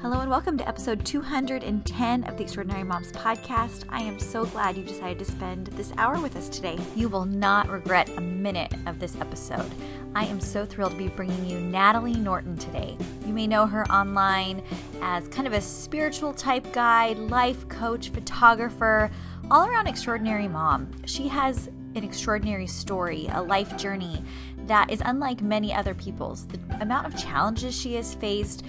Hello and welcome to episode 210 of the Extraordinary Moms Podcast. I am so glad you decided to spend this hour with us today. You will not regret a minute of this episode. I am so thrilled to be bringing you Natalie Norton today. You may know her online as kind of a spiritual type guide, life coach, photographer, all around extraordinary mom. She has an extraordinary story, a life journey that is unlike many other people's. The amount of challenges she has faced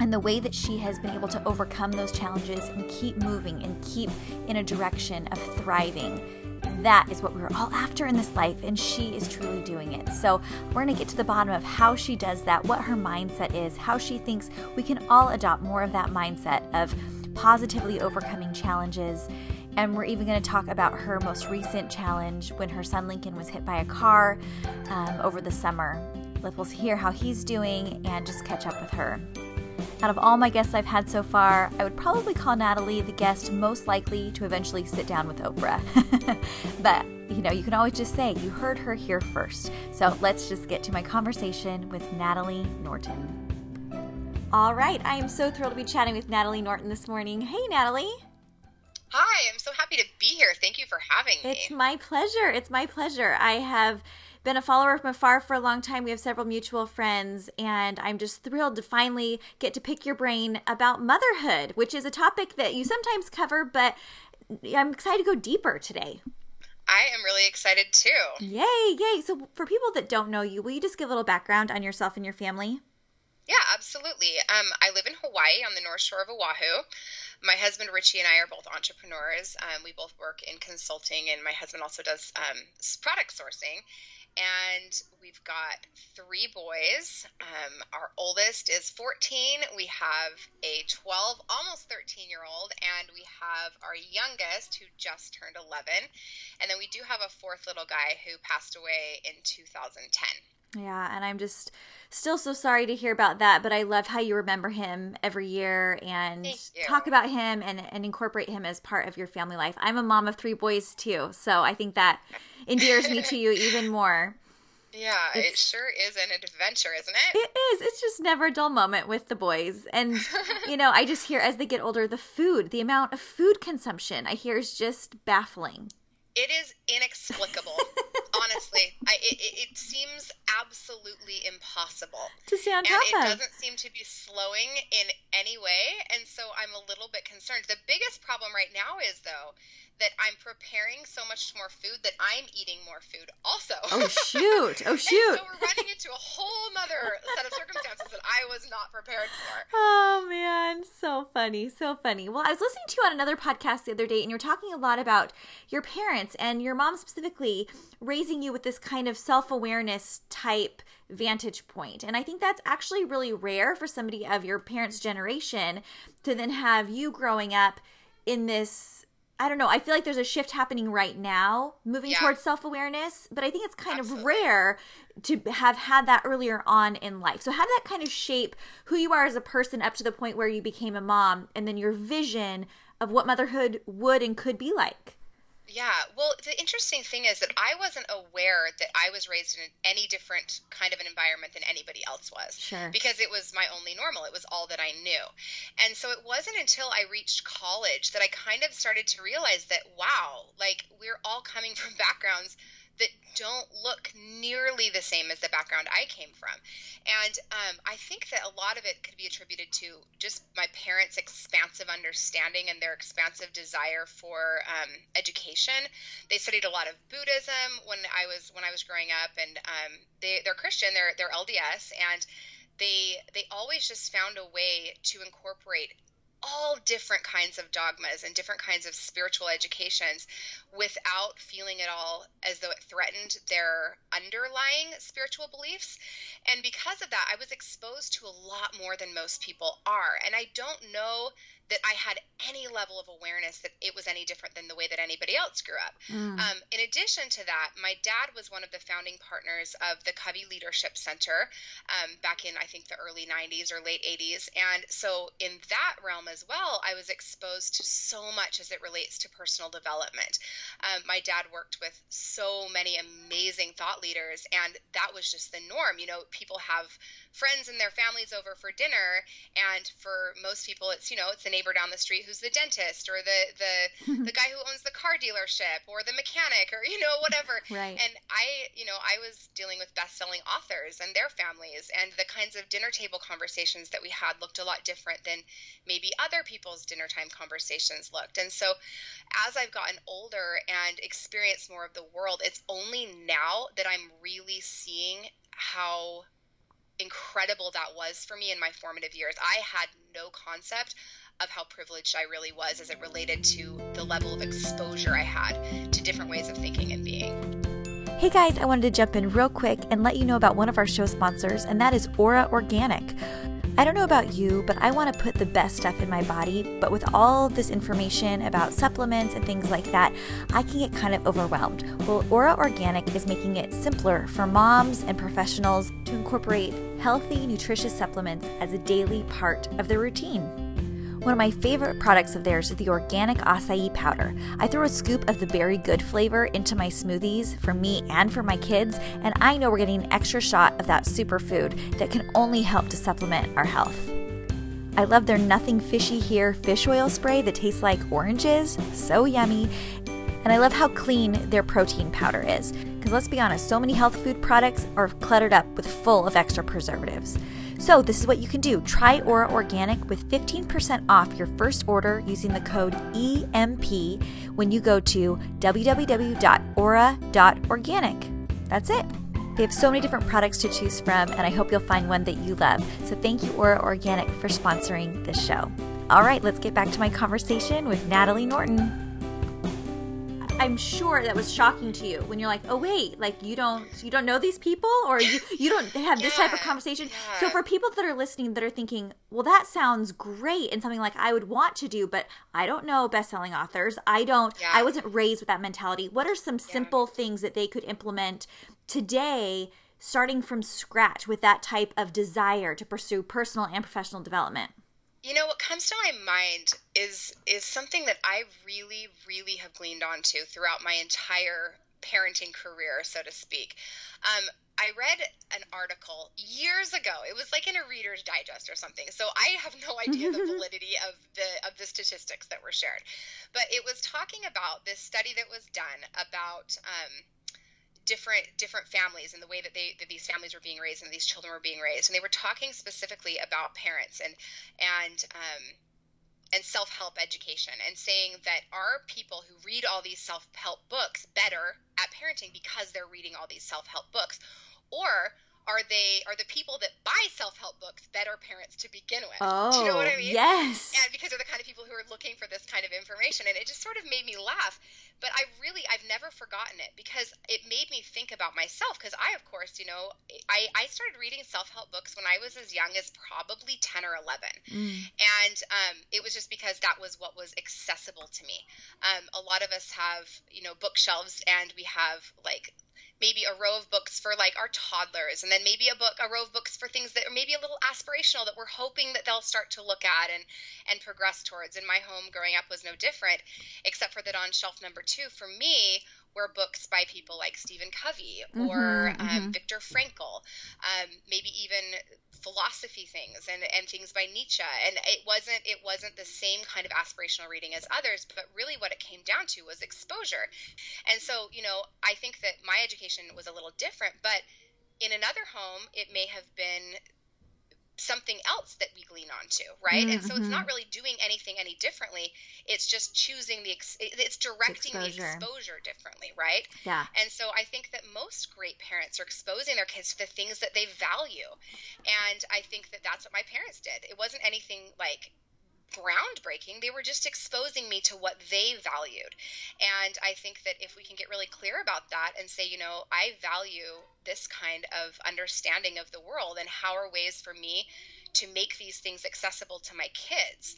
and the way that she has been able to overcome those challenges and keep moving and keep in a direction of thriving. That is what we're all after in this life, and she is truly doing it. So we're going to get to the bottom of how she does that, what her mindset is, how she thinks we can all adopt more of that mindset of positively overcoming challenges. And we're even going to talk about her most recent challenge when her son Lincoln was hit by a car over the summer. We'll hear how he's doing and just catch up with her. Out of all my guests I've had so far, I would probably call Natalie the guest most likely to eventually sit down with Oprah. But, you know, you can always just say you heard her here first. So let's just get to my conversation with Natalie Norton. All right, I am so thrilled to be chatting with Natalie Norton this morning. Hey, Natalie. Hi, I'm so happy to be here. Thank you for having me. It's my pleasure. It's my pleasure. I have been a follower from afar for a long time. We have several mutual friends, and I'm just thrilled to finally get to pick your brain about motherhood, which is a topic that you sometimes cover, but I'm excited to go deeper today. I am really excited too. Yay, yay. So for people that don't know you, will you just give a little background on yourself and your family? Yeah, absolutely. I live in Hawaii on the North Shore of Oahu. My husband, Richie, and I are both entrepreneurs. We both work in consulting, and my husband also does product sourcing. And we've got three boys. Our oldest is 14. We have a 12, almost 13-year-old, and we have our youngest who just turned 11. And then we do have a fourth little guy who passed away in 2010. Yeah, and I'm just still so sorry to hear about that, but I love how you remember him every year and talk about him and incorporate him as part of your family life. I'm a mom of three boys too, so I think that endears me to you even more. Yeah, it sure is an adventure, isn't it? It is. It's just never a dull moment with the boys. And, you know, I just hear as they get older, the amount of food consumption I hear is just baffling. It is inexplicable, honestly. It seems absolutely impossible to stay on top of. And it doesn't seem to be slowing in any way, and so I'm a little bit concerned. The biggest problem right now is, though, that I'm preparing so much more food that I'm eating more food also. Oh, shoot. Oh, shoot. And so we're running into a whole other set of circumstances that I was not prepared for. Oh, man. So funny. So funny. Well, I was listening to you on another podcast the other day, and you were talking a lot about your parents and your mom specifically raising you with this kind of self-awareness type vantage point. And I think that's actually really rare for somebody of your parents' generation to then have you growing up in this, I don't know, I feel like there's a shift happening right now, moving towards self-awareness, but I think it's kind of rare to have had that earlier on in life. So how did that kind of shape who you are as a person up to the point where you became a mom and then your vision of what motherhood would and could be like? Yeah. Well, the interesting thing is that I wasn't aware that I was raised in any different kind of an environment than anybody else was. Sure. Because it was my only normal. It was all that I knew. And so it wasn't until I reached college that I kind of started to realize that, wow, like we're all coming from backgrounds that don't look nearly the same as the background I came from. And I think that a lot of it could be attributed to just my parents' expansive understanding and their expansive desire for education. They studied a lot of Buddhism when I was growing up, and they're Christian, they're LDS, and they always just found a way to incorporate all different kinds of dogmas and different kinds of spiritual educations without feeling at all as though it threatened their underlying spiritual beliefs. And because of that, I was exposed to a lot more than most people are. And I don't know that I had any level of awareness that it was any different than the way that anybody else grew up. In addition to that, my dad was one of the founding partners of the Covey Leadership Center back in, I think, the early 90s or late 80s. And so in that realm as well, I was exposed to so much as it relates to personal development. My dad worked with so many amazing thought leaders, and that was just the norm. You know, people have friends and their families over for dinner, and for most people, it's, you know, it's the neighbor down the street who's the dentist, or the guy who owns the car dealership, or the mechanic, or, you know, whatever. Right. And I was dealing with best-selling authors and their families, and the kinds of dinner table conversations that we had looked a lot different than maybe other people's dinner time conversations looked. And so as I've gotten older and experienced more of the world, it's only now that I'm really seeing how incredible that was for me in my formative years. I had no concept of how privileged I really was as it related to the level of exposure I had to different ways of thinking and being. Hey guys, I wanted to jump in real quick and let you know about one of our show sponsors, and that is Aura Organic. I don't know about you, but I want to put the best stuff in my body, but with all this information about supplements and things like that, I can get kind of overwhelmed. Well, Aura Organic is making it simpler for moms and professionals to incorporate healthy, nutritious supplements as a daily part of their routine. One of my favorite products of theirs is the organic acai powder. I throw a scoop of the berry good flavor into my smoothies for me and for my kids, and I know we're getting an extra shot of that superfood that can only help to supplement our health. I love their Nothing Fishy Here fish oil spray that tastes like oranges, so yummy, and I love how clean their protein powder is, because let's be honest, so many health food products are cluttered up with full of extra preservatives. So this is what you can do. Try Aura Organic with 15% off your first order using the code EMP when you go to www.aura.organic. That's it. They have so many different products to choose from, and I hope you'll find one that you love. So thank you, Aura Organic, for sponsoring this show. All right, let's get back to my conversation with Natalie Norton. I'm sure that was shocking to you when you're like, oh wait, like you don't know these people, or you don't have this type of conversation. Yeah. So for people that are listening that are thinking, well, that sounds great and something like I would want to do, but I don't know best-selling authors. I wasn't raised with that mentality. What are some simple things that they could implement today, starting from scratch with that type of desire to pursue personal and professional development? You know, what comes to my mind is something that I really, really have gleaned onto throughout my entire parenting career, so to speak. I read an article years ago. It was like in a Reader's Digest or something. So I have no idea the validity of the statistics that were shared. But it was talking about this study that was done about different families and the way that these families were being raised and these children were being raised, and they were talking specifically about parents and self-help education, and saying that are people who read all these self-help books better at parenting because they're reading all these self-help books, or are the people that buy self-help books better parents to begin with? Oh, do you know what I mean? Yes. And because they're the kind of people who are looking for this kind of information. And it just sort of made me laugh. But I've never forgotten it, because it made me think about myself. Because I, of course, you know, I started reading self-help books when I was as young as probably 10 or 11. And it was just because that was what was accessible to me. A lot of us have, you know, bookshelves, and we have like maybe a row of books for like our toddlers, and then maybe a row of books for things that are maybe a little aspirational that we're hoping that they'll start to look at and progress towards. In my home growing up was no different, except for that on shelf number 2 for me were books by people like Stephen Covey or Viktor Frankl, maybe even philosophy things and things by Nietzsche. And it wasn't the same kind of aspirational reading as others, but really what it came down to was exposure. And so, you know, I think that my education was a little different, but in another home, it may have been something else that we glean onto, right? And so it's not really doing anything any differently. It's just choosing it's directing the exposure differently, right? Yeah. And so I think that most great parents are exposing their kids to the things that they value. And I think that that's what my parents did. It wasn't anything like groundbreaking. They were just exposing me to what they valued. And I think that if we can get really clear about that and say, you know, I value this kind of understanding of the world, and how are ways for me to make these things accessible to my kids.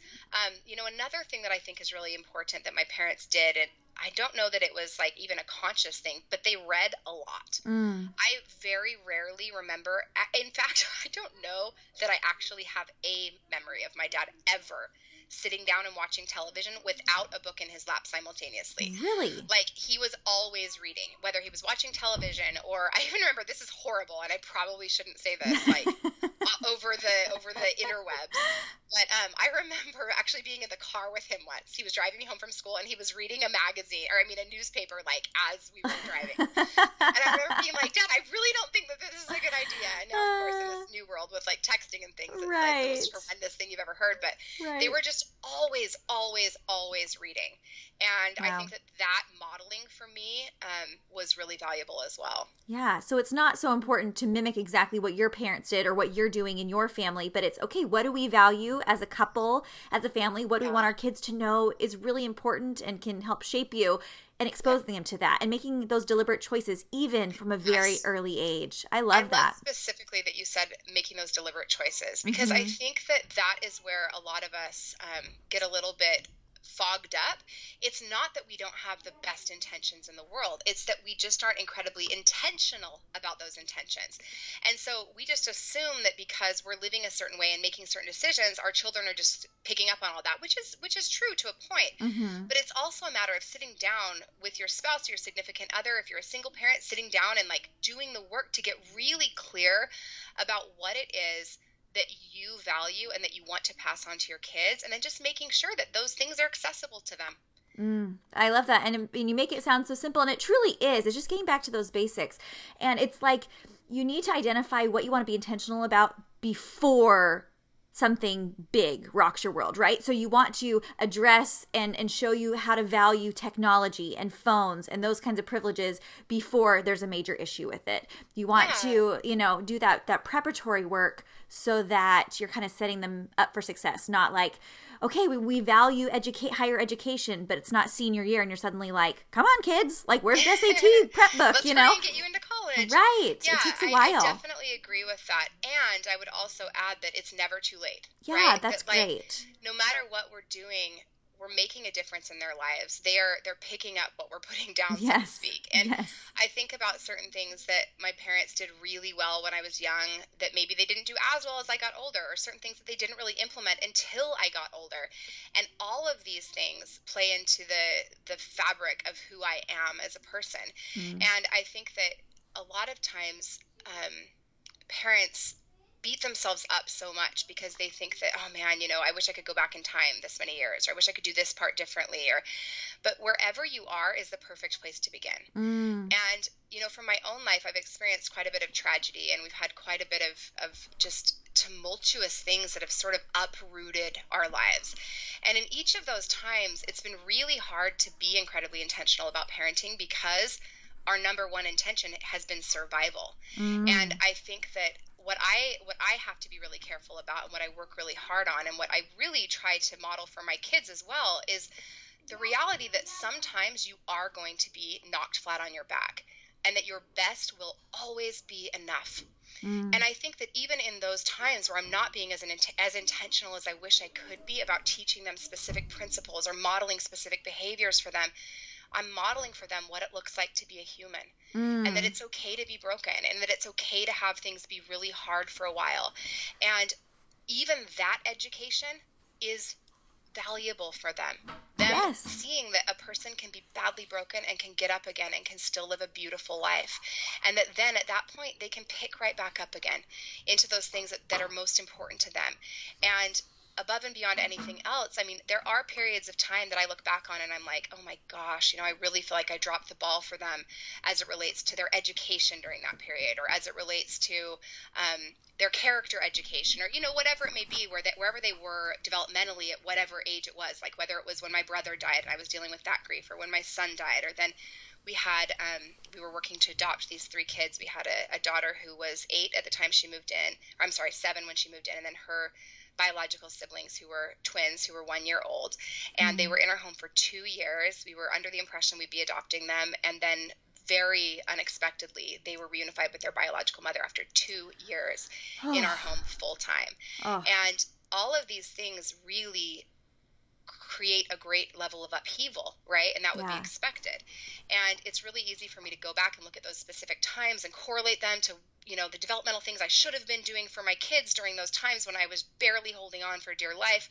You know, another thing that I think is really important that my parents did, and I don't know that it was like even a conscious thing, but they read a lot. I very rarely remember. In fact, I don't know that I actually have a memory of my dad ever sitting down and watching television without a book in his lap simultaneously. Really? Like, he was always reading, whether he was watching television or, I even remember, this is horrible and I probably shouldn't say this, like over the interwebs. But I remember actually being in the car with him once. He was driving me home from school and he was reading a newspaper, like, as we were driving. And I remember being like, Dad, I really don't think that this is a good idea. And now, of course, in this new world with like texting and things, it's right, like the most horrendous thing you've ever heard. But they were just always, always, always reading. And I think that modeling for me was really valuable as well. Yeah. So it's not so important to mimic exactly what your parents did or what you're doing in your family, but it's, okay, what do we value as a couple, as a family? What do we want our kids to know is really important and can help shape you, and exposing them to that and making those deliberate choices even from a very early age. I love that. Specifically that you said making those deliberate choices, because I think that is where a lot of us get a little bit fogged up. It's not that we don't have the best intentions in the world. It's that we just aren't incredibly intentional about those intentions. And so we just assume that because we're living a certain way and making certain decisions, our children are just picking up on all that, which is true to a point. But it's also a matter of sitting down with your spouse, your significant other, if you're a single parent, sitting down and like doing the work to get really clear about what it is that you value and that you want to pass on to your kids, and then just making sure that those things are accessible to them. I love that. And you make it sound so simple, and it truly is. It's just getting back to those basics. And it's like, you need to identify what you want to be intentional about before something big rocks your world, right? So you want to address and show you how to value technology and phones and those kinds of privileges before there's a major issue with it. You want to, do that preparatory work so that you're kind of setting them up for success, not like, okay, we value higher education, but it's not senior year, and you're suddenly like, come on, kids, like, where's the SAT prep book? Let's try and get you into college. Right. Yeah, it takes a while. I definitely agree with that. And I would also add that it's never too late. Yeah, right? That's great. No matter what we're doing, we're making a difference in their lives. They're picking up what we're putting down, so to speak. And I think about certain things that my parents did really well when I was young that maybe they didn't do as well as I got older, or certain things that they didn't really implement until I got older. And all of these things play into the fabric of who I am as a person. And I think that a lot of times parents beat themselves up so much because they think that, oh man, I wish I could go back in time this many years, or I wish I could do this part differently, but wherever you are is the perfect place to begin. And, from my own life, I've experienced quite a bit of tragedy, and we've had quite a bit of just tumultuous things that have sort of uprooted our lives. And in each of those times, it's been really hard to be incredibly intentional about parenting because our number one intention has been survival. And I think that what I have to be really careful about, and what I work really hard on, and what I really try to model for my kids as well, is the reality that sometimes you are going to be knocked flat on your back, and that your best will always be enough. And I think that even in those times where I'm not being as intentional as I wish I could be about teaching them specific principles or modeling specific behaviors for them, I'm modeling for them what it looks like to be a human, and that it's okay to be broken, and that it's okay to have things be really hard for a while. And even that education is valuable for them. Seeing that a person can be badly broken and can get up again and can still live a beautiful life. And that then at that point, they can pick right back up again into those things that are most important to them. And above and beyond anything else, I mean, there are periods of time that I look back on and I'm like, oh my gosh, I really feel like I dropped the ball for them as it relates to their education during that period, or as it relates to their character education, or, whatever it may be, wherever they were developmentally at whatever age it was, like whether it was when my brother died and I was dealing with that grief, or when my son died, or then we were working to adopt these three kids. We had a daughter who was 8 at the time she moved in, 7 when she moved in, and then her biological siblings who were twins, who were 1 year old, and they were in our home for 2 years. We were under the impression we'd be adopting them, and then very unexpectedly, they were reunified with their biological mother after 2 years in our home full time. And all of these things really create a great level of upheaval, right? And that would be expected. And it's really easy for me to go back and look at those specific times and correlate them to, you know, the developmental things I should have been doing for my kids during those times when I was barely holding on for dear life.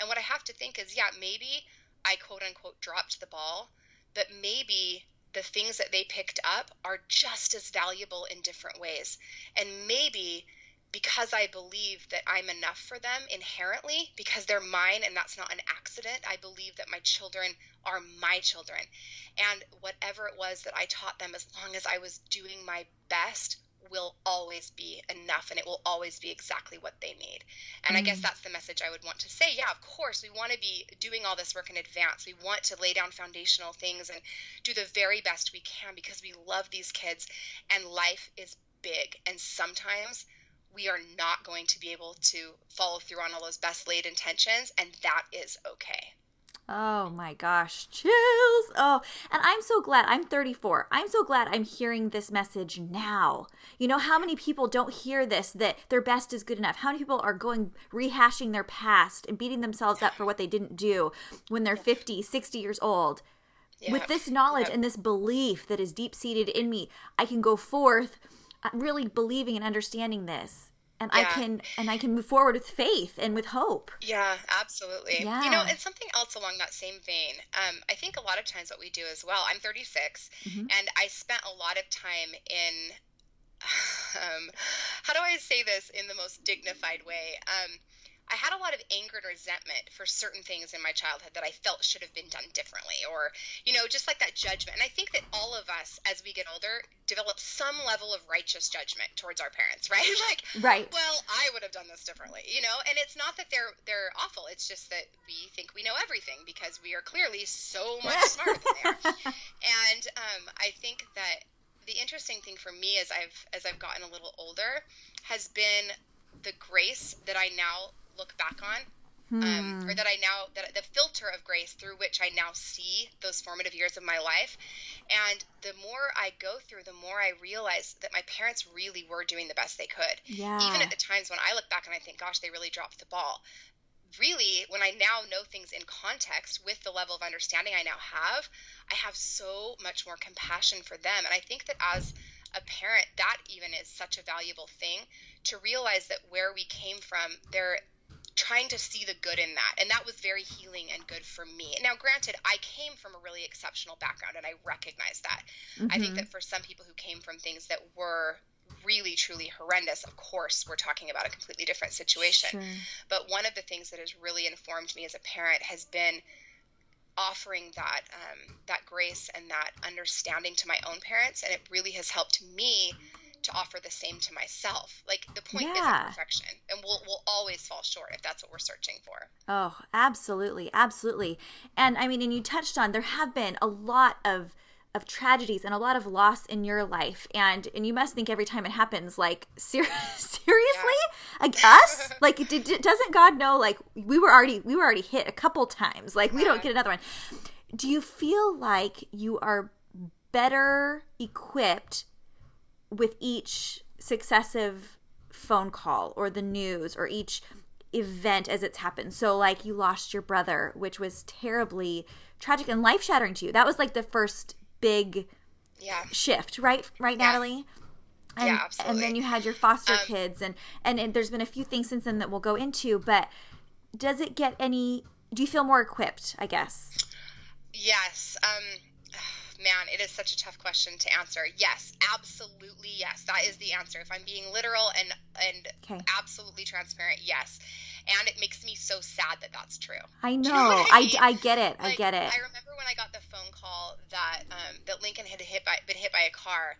And what I have to think is, yeah, maybe I quote unquote dropped the ball, but maybe the things that they picked up are just as valuable in different ways. And maybe because I believe that I'm enough for them inherently, because they're mine and that's not an accident, I believe that my children are my children. And whatever it was that I taught them, as long as I was doing my best, will always be enough, and it will always be exactly what they need. And I guess that's the message I would want to say. Yeah, of course, we want to be doing all this work in advance. We want to lay down foundational things and do the very best we can because we love these kids, and life is big. And sometimes we are not going to be able to follow through on all those best laid intentions, and that is okay. Oh my gosh, chills. Oh, and I'm so glad. I'm 34. I'm so glad I'm hearing this message now. You know, how many people don't hear this, that their best is good enough? How many people are going rehashing their past and beating themselves up for what they didn't do when they're 50, 60 years old? Yeah. With this knowledge and this belief that is deep-seated in me, I can go forth really believing and understanding this. And I can move forward with faith and with hope. Yeah, absolutely. Yeah. You know, and something else along that same vein, I think a lot of times what we do as well, I'm 36, and I spent a lot of time in, how do I say this in the most dignified way? I had a lot of anger and resentment for certain things in my childhood that I felt should have been done differently, or, you know, just like that judgment. And I think that all of us, as we get older, develop some level of righteous judgment towards our parents, right? Like, well, I would have done this differently, you know? And it's not that they're awful. It's just that we think we know everything because we are clearly so much smarter than they are. And I think that the interesting thing for me as I've gotten a little older has been the grace that I now look back on, or that I now, that the filter of grace through which I now see those formative years of my life. And the more I go through, the more I realize that my parents really were doing the best they could. Yeah. Even at the times when I look back and I think, gosh, they really dropped the ball. Really, when I now know things in context with the level of understanding I now have, I have so much more compassion for them. And I think that as a parent, that even is such a valuable thing, to realize that where we came from, there, trying to see the good in that. And that was very healing and good for me. Now, granted, I came from a really exceptional background, and I recognize that. I think that for some people who came from things that were really, truly horrendous, of course, we're talking about a completely different situation. But one of the things that has really informed me as a parent has been offering that, that grace and that understanding to my own parents. And it really has helped me to offer the same to myself. Like, the point isn't perfection, and we'll always fall short if that's what we're searching for. Oh, absolutely. Absolutely. And I mean, and you touched on, there have been a lot of tragedies and a lot of loss in your life. And you must think every time it happens, like, seriously, like us, like, doesn't God know, like, we were already hit a couple times. Like, we don't get another one. Do you feel like you are better equipped with each successive phone call or the news or each event as it's happened? So, like, you lost your brother, which was terribly tragic and life-shattering to you. That was like the first big shift, right, Natalie? Yeah, absolutely. And then you had your foster kids, and there's been a few things since then that we'll go into, but does it get any – do you feel more equipped, I guess? Yes. Man, it is such a tough question to answer. Yes, absolutely yes. That is the answer. If I'm being literal and absolutely transparent, yes. And it makes me so sad that that's true. I know. Do you know what I mean? I get it. Like, I get it. I remember when I got the phone call that that Lincoln had been hit by a car.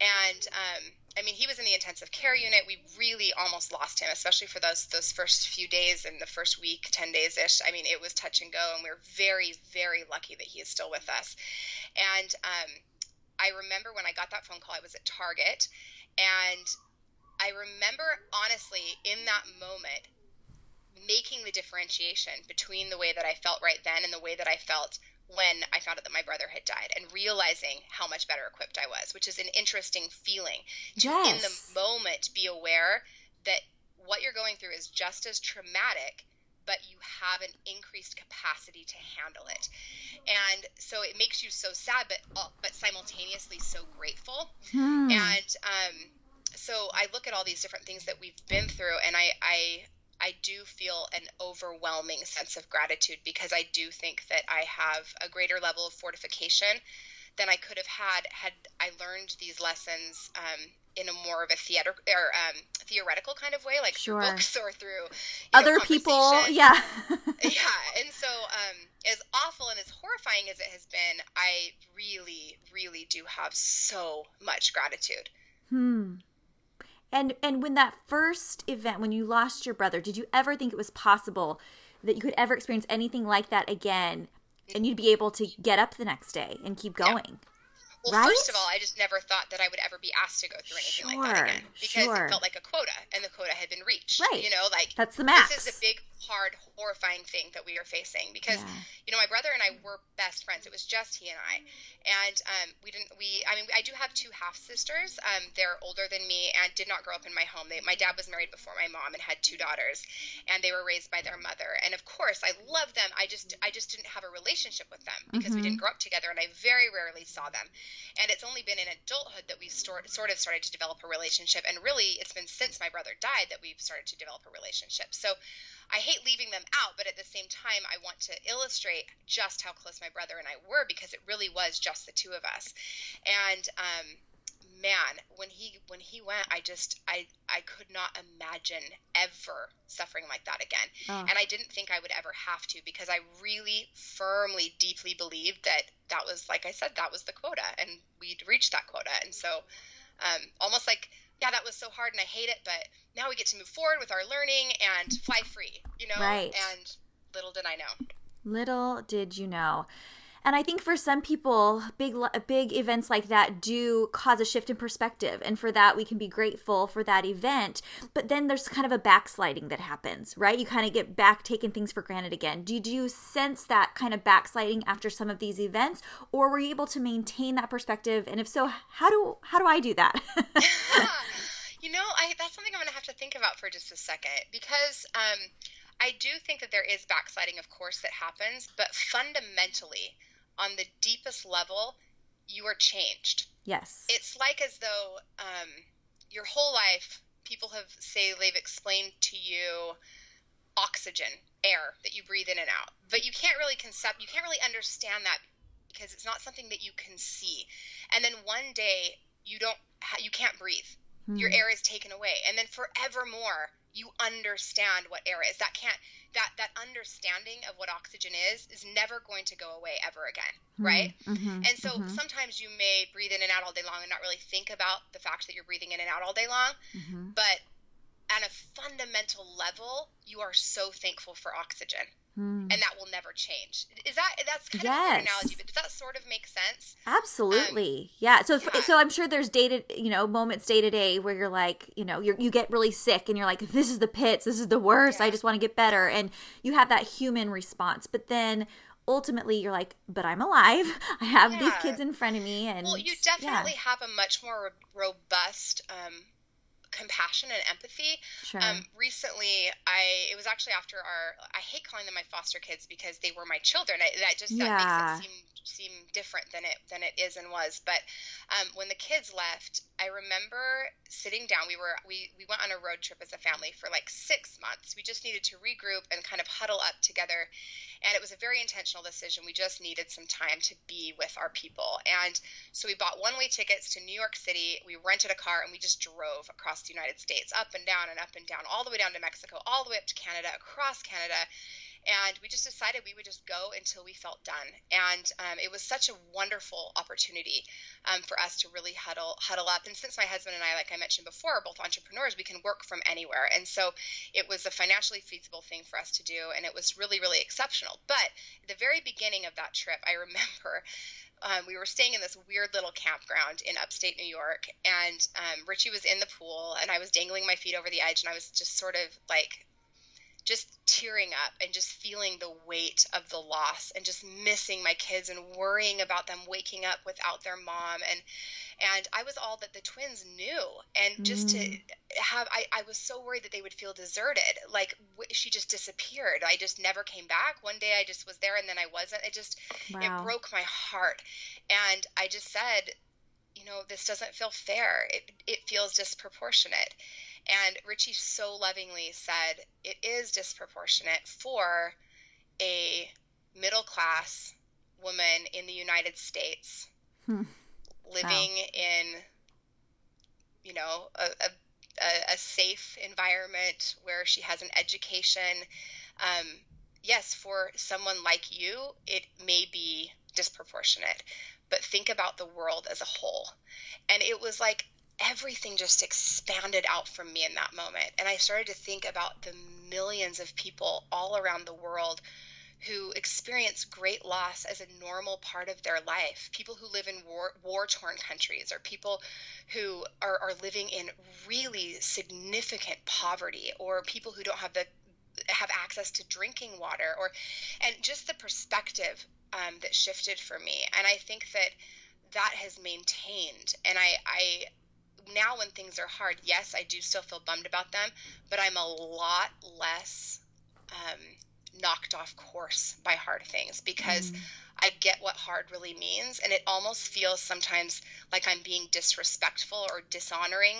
And I mean, he was in the intensive care unit. We really almost lost him, especially for those first few days and the first week, 10 days-ish. I mean, it was touch and go, and we were very, very lucky that he is still with us. And I remember when I got that phone call, I was at Target, and I remember, honestly, in that moment, making the differentiation between the way that I felt right then and the way that I felt when I found out that my brother had died, and realizing how much better equipped I was, which is an interesting feeling. Yes. To, in the moment, be aware that what you're going through is just as traumatic, but you have an increased capacity to handle it. And so it makes you so sad, but simultaneously so grateful. Hmm. And so I look at all these different things that we've been through, and I do feel an overwhelming sense of gratitude, because I do think that I have a greater level of fortification than I could have had I learned these lessons in a more of a theoretical kind of way, like sure. through books or through other people. Yeah. Yeah. And so as awful and as horrifying as it has been, I really, really do have so much gratitude. Hmm. And when that first event, when you lost your brother, did you ever think it was possible that you could ever experience anything like that again, and you'd be able to get up the next day and keep going? Yeah. Well, right? First of all, I just never thought that I would ever be asked to go through anything sure, like that again, because sure. it felt like a quota, and the quota had been reached. Right. You know, like that's the max. This is a big, hard, horrifying thing that we are facing, because yeah. you know, my brother and I were best friends. It was just he and I, and I do have two half sisters. They're older than me and did not grow up in my home. My dad was married before my mom and had two daughters, and they were raised by their mother. And of course, I loved them. I just didn't have a relationship with them because mm-hmm. we didn't grow up together, and I very rarely saw them. And it's only been in adulthood that we've sort of started to develop a relationship. And really, it's been since my brother died that we've started to develop a relationship. So I hate leaving them out, but at the same time, I want to illustrate just how close my brother and I were, because it really was just the two of us. And man, when he went, I could not imagine ever suffering like that again. Oh. And I didn't think I would ever have to, because I really firmly, deeply believed that was, like I said, that was the quota, and we'd reached that quota. And so almost like, yeah, that was so hard and I hate it, but now we get to move forward with our learning and fly free, you know, right. And little did I know. Little did you know. And I think for some people, big events like that do cause a shift in perspective. And for that, we can be grateful for that event. But then there's kind of a backsliding that happens, right? You kind of get back, taking things for granted again. Do you sense that kind of backsliding after some of these events? Or were you able to maintain that perspective? And if so, how do I do that? Yeah. You know, that's something I'm going to have to think about for just a second, because I do think that there is backsliding, of course, that happens. But fundamentally, on the deepest level, you are changed. Yes. It's like as though your whole life, people have they've explained to you oxygen, air that you breathe in and out. But you can't really you can't really understand that, because it's not something that you can see. And then one day you can't breathe. Mm. Your air is taken away. And then forevermore, you understand what air is. That understanding of what oxygen is never going to go away ever again, right? Mm-hmm, and so mm-hmm. sometimes you may breathe in and out all day long and not really think about the fact that you're breathing in and out all day long, mm-hmm. but on a fundamental level, you are so thankful for oxygen. And that will never change. That's kind yes. of an analogy, but does that sort of make sense? Absolutely. Yeah. So, yeah. So I'm sure there's moments day to day where you're like, you know, you get really sick and you're like, this is the pits, this is the worst. Yeah. I just want to get better. And you have that human response, but then ultimately you're like, but I'm alive. I have yeah. these kids in front of me. And well, you definitely yeah. have a much more robust, compassion and empathy. Sure. Recently, it was actually after I hate calling them my foster kids because they were my children. That makes it seem different than it is and was. But when the kids left, I remember sitting down. We went on a road trip as a family for like 6 months. We just needed to regroup and kind of huddle up together. And it was a very intentional decision. We just needed some time to be with our people. And so we bought one-way tickets to New York City. We rented a car and we just drove across the United States, up and down, all the way down to Mexico, all the way up to Canada, across Canada. And we just decided we would just go until we felt done. And it was such a wonderful opportunity for us to really huddle up. And since my husband and I, like I mentioned before, are both entrepreneurs, we can work from anywhere. And so it was a financially feasible thing for us to do. And it was really, really exceptional. But at the very beginning of that trip, I remember we were staying in this weird little campground in upstate New York. And Richie was in the pool and I was dangling my feet over the edge. And I was just sort of like just tearing up and just feeling the weight of the loss and just missing my kids and worrying about them waking up without their mom. And I was all that the twins knew. And just to have, I was so worried that they would feel deserted. Like she just disappeared. I just never came back. One day I just was there and then I wasn't. It just, It broke my heart. And I just said, you know, this doesn't feel fair. It feels disproportionate. And Richie so lovingly said, it is disproportionate for a middle-class woman in the United States living in, you know, a safe environment where she has an education. Yes, for someone like you, it may be disproportionate, but think about the world as a whole. And it was like, everything just expanded out from me in that moment. And I started to think about the millions of people all around the world who experience great loss as a normal part of their life. People who live in war-torn countries, or people who are living in really significant poverty, or people who don't have access to drinking water, and just the perspective that shifted for me. And I think that has maintained. And I now when things are hard, yes, I do still feel bummed about them, but I'm a lot less knocked off course by hard things, because I get what hard really means. And it almost feels sometimes like I'm being disrespectful or dishonoring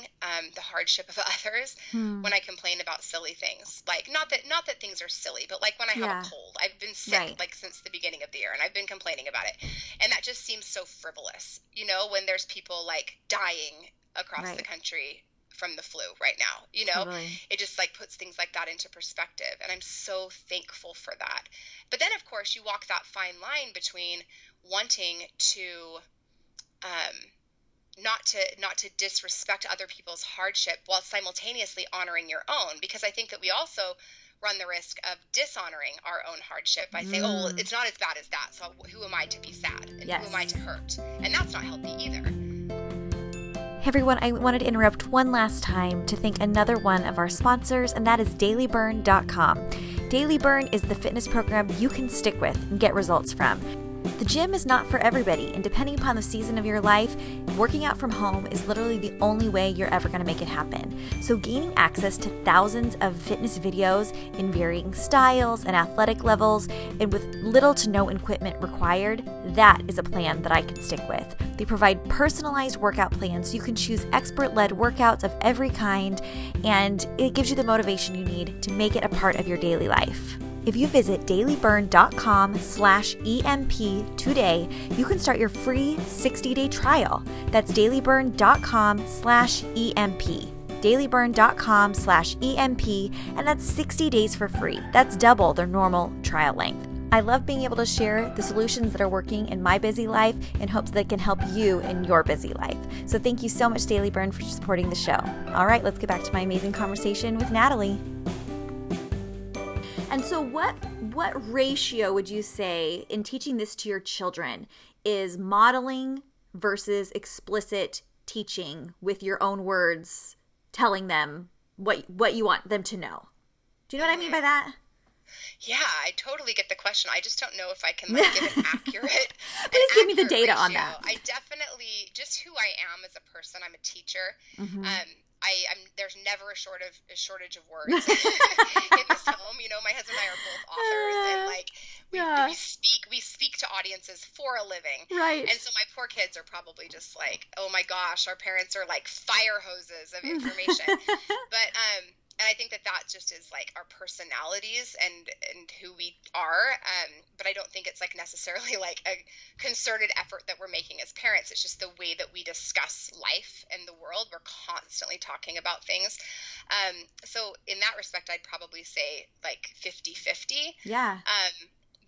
the hardship of others when I complain about silly things. Like not that things are silly, but like when I have a cold, I've been sick like since the beginning of the year and I've been complaining about it. And that just seems so frivolous, you know, when there's people like dying across the country from the flu right now, you know, it just like puts things like that into perspective. And I'm so thankful for that. But then of course you walk that fine line between wanting to, not to disrespect other people's hardship while simultaneously honoring your own, because I think that we also run the risk of dishonoring our own hardship by saying, oh, well, it's not as bad as that. So who am I to be sad? And who am I to hurt? And that's not healthy either. Hey everyone, I wanted to interrupt one last time to thank another one of our sponsors, and that is DailyBurn.com. DailyBurn is the fitness program you can stick with and get results from. The gym is not for everybody, and depending upon the season of your life, working out from home is literally the only way you're ever going to make it happen. So gaining access to thousands of fitness videos in varying styles and athletic levels, and with little to no equipment required, that is a plan that I can stick with. They provide personalized workout plans so you can choose expert-led workouts of every kind, and it gives you the motivation you need to make it a part of your daily life. If you visit dailyburn.com/EMP today, you can start your free 60-day trial. That's dailyburn.com/EMP. dailyburn.com/EMP, and that's 60 days for free. That's double their normal trial length. I love being able to share the solutions that are working in my busy life in hopes that it can help you in your busy life. So thank you so much, Daily Burn, for supporting the show. All right, let's get back to my amazing conversation with Natalie. And so what ratio would you say in teaching this to your children is modeling versus explicit teaching with your own words, telling them what you want them to know? Do you know what I mean by that? Yeah, I totally get the question. I just don't know if I can like, give an accurate give me the data ratio on that. I definitely, just who I am as a person, I'm a teacher. Mm-hmm. There's never a shortage of words in this home. You know, my husband and I are both authors, and like we speak to audiences for a living. Right. And so my poor kids are probably just like, oh my gosh, our parents are like fire hoses of information. But and I think that just is like our personalities and who we are. But I don't think it's like necessarily like a concerted effort that we're making as parents. It's just the way that we discuss life and the world. We're constantly talking about things. So in that respect, I'd probably say like 50-50. Yeah.